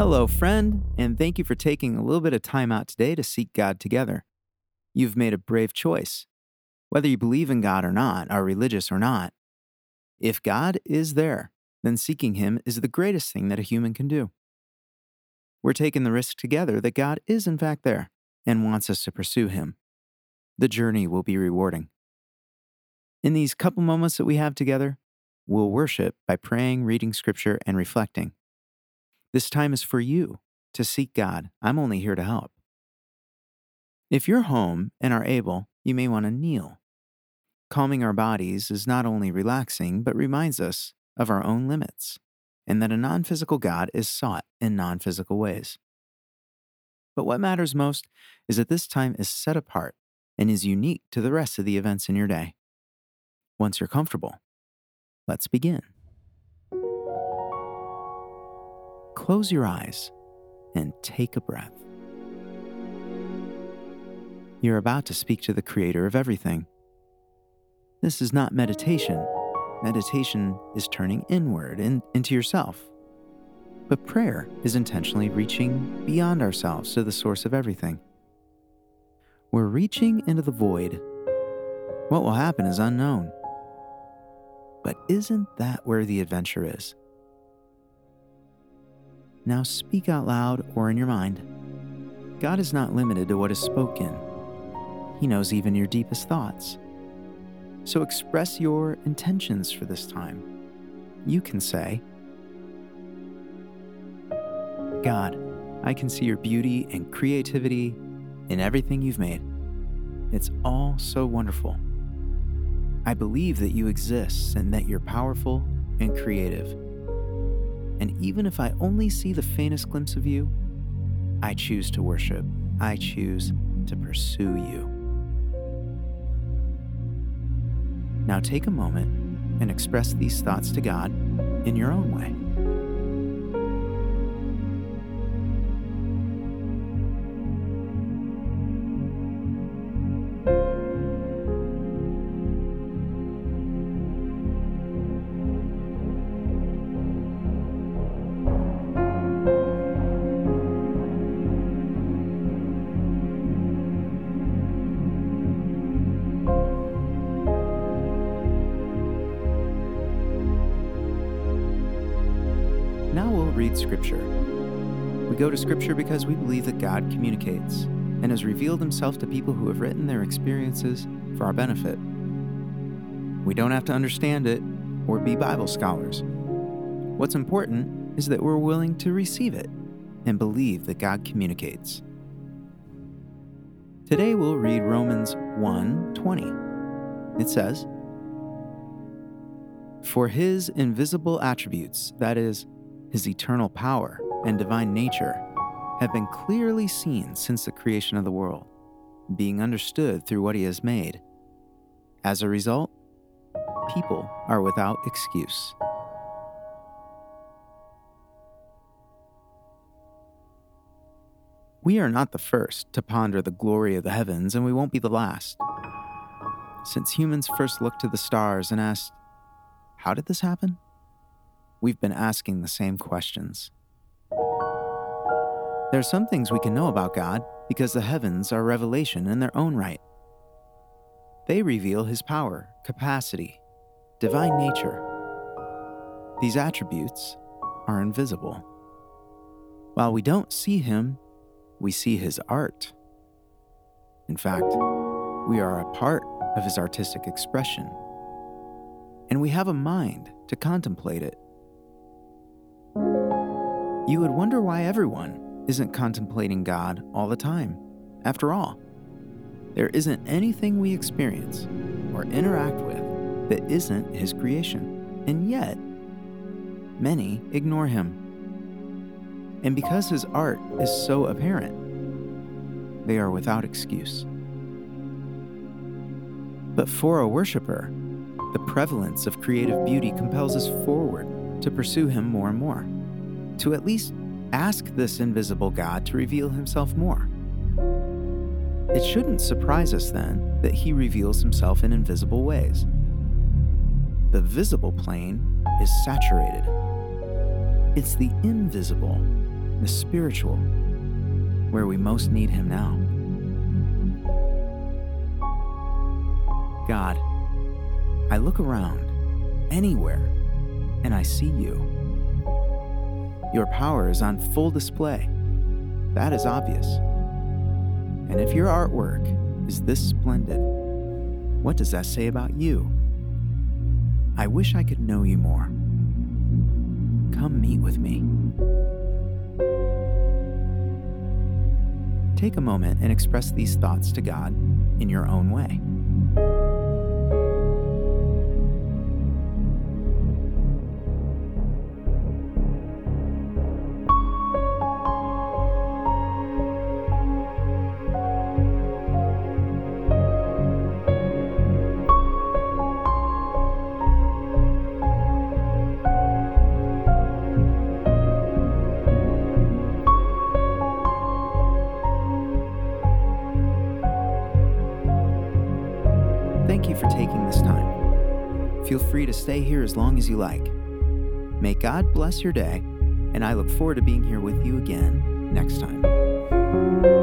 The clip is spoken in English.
Hello, friend, and thank you for taking a little bit of time out today to seek God together. You've made a brave choice. Whether you believe in God or not, are religious or not, if God is there, then seeking Him is the greatest thing that a human can do. We're taking the risk together that God is in fact there and wants us to pursue Him. The journey will be rewarding. In these couple moments that we have together, we'll worship by praying, reading Scripture, and reflecting. This time is for you to seek God. I'm only here to help. If you're home and are able, you may want to kneel. Calming our bodies is not only relaxing, but reminds us of our own limits, and that a non-physical God is sought in non-physical ways. But what matters most is that this time is set apart and is unique to the rest of the events in your day. Once you're comfortable, let's begin. Close your eyes and take a breath. You're about to speak to the Creator of everything. This is not meditation. Meditation is turning inward into yourself. But prayer is intentionally reaching beyond ourselves to the source of everything. We're reaching into the void. What will happen is unknown. But isn't that where the adventure is? Now speak out loud or in your mind. God is not limited to what is spoken. He knows even your deepest thoughts. So express your intentions for this time. You can say, God, I can see your beauty and creativity in everything you've made. It's all so wonderful. I believe that you exist and that you're powerful and creative. And even if I only see the faintest glimpse of you, I choose to worship. I choose to pursue you. Now take a moment and express these thoughts to God in your own way. Read Scripture. We go to Scripture because we believe that God communicates and has revealed Himself to people who have written their experiences for our benefit. We don't have to understand it or be Bible scholars. What's important is that we're willing to receive it and believe that God communicates. Today we'll read Romans 1:20. It says, "For His invisible attributes, that is, His eternal power and divine nature, have been clearly seen since the creation of the world, being understood through what He has made. As a result, people are without excuse." We are not the first to ponder the glory of the heavens, and we won't be the last. Since humans first looked to the stars and asked, "How did this happen?" we've been asking the same questions. There are some things we can know about God because the heavens are revelation in their own right. They reveal His power, capacity, divine nature. These attributes are invisible. While we don't see Him, we see His art. In fact, we are a part of His artistic expression, and we have a mind to contemplate it. You would wonder why everyone isn't contemplating God all the time. After all, there isn't anything we experience or interact with that isn't His creation, and yet many ignore Him. And because His art is so apparent, they are without excuse. But for a worshiper, the prevalence of creative beauty compels us forward to pursue Him more and more, to at least ask this invisible God to reveal Himself more. It shouldn't surprise us then that He reveals Himself in invisible ways. The visible plane is saturated. It's the invisible the spiritual, where we most need Him now. God, I look around, anywhere, and I see You. Your power is on full display. That is obvious. And if Your artwork is this splendid, what does that say about You? I wish I could know You more. Come meet with me. Take a moment and express these thoughts to God in your own way. Thank you for taking this time. Feel free to stay here as long as you like. May God bless your day, and I look forward to being here with you again next time.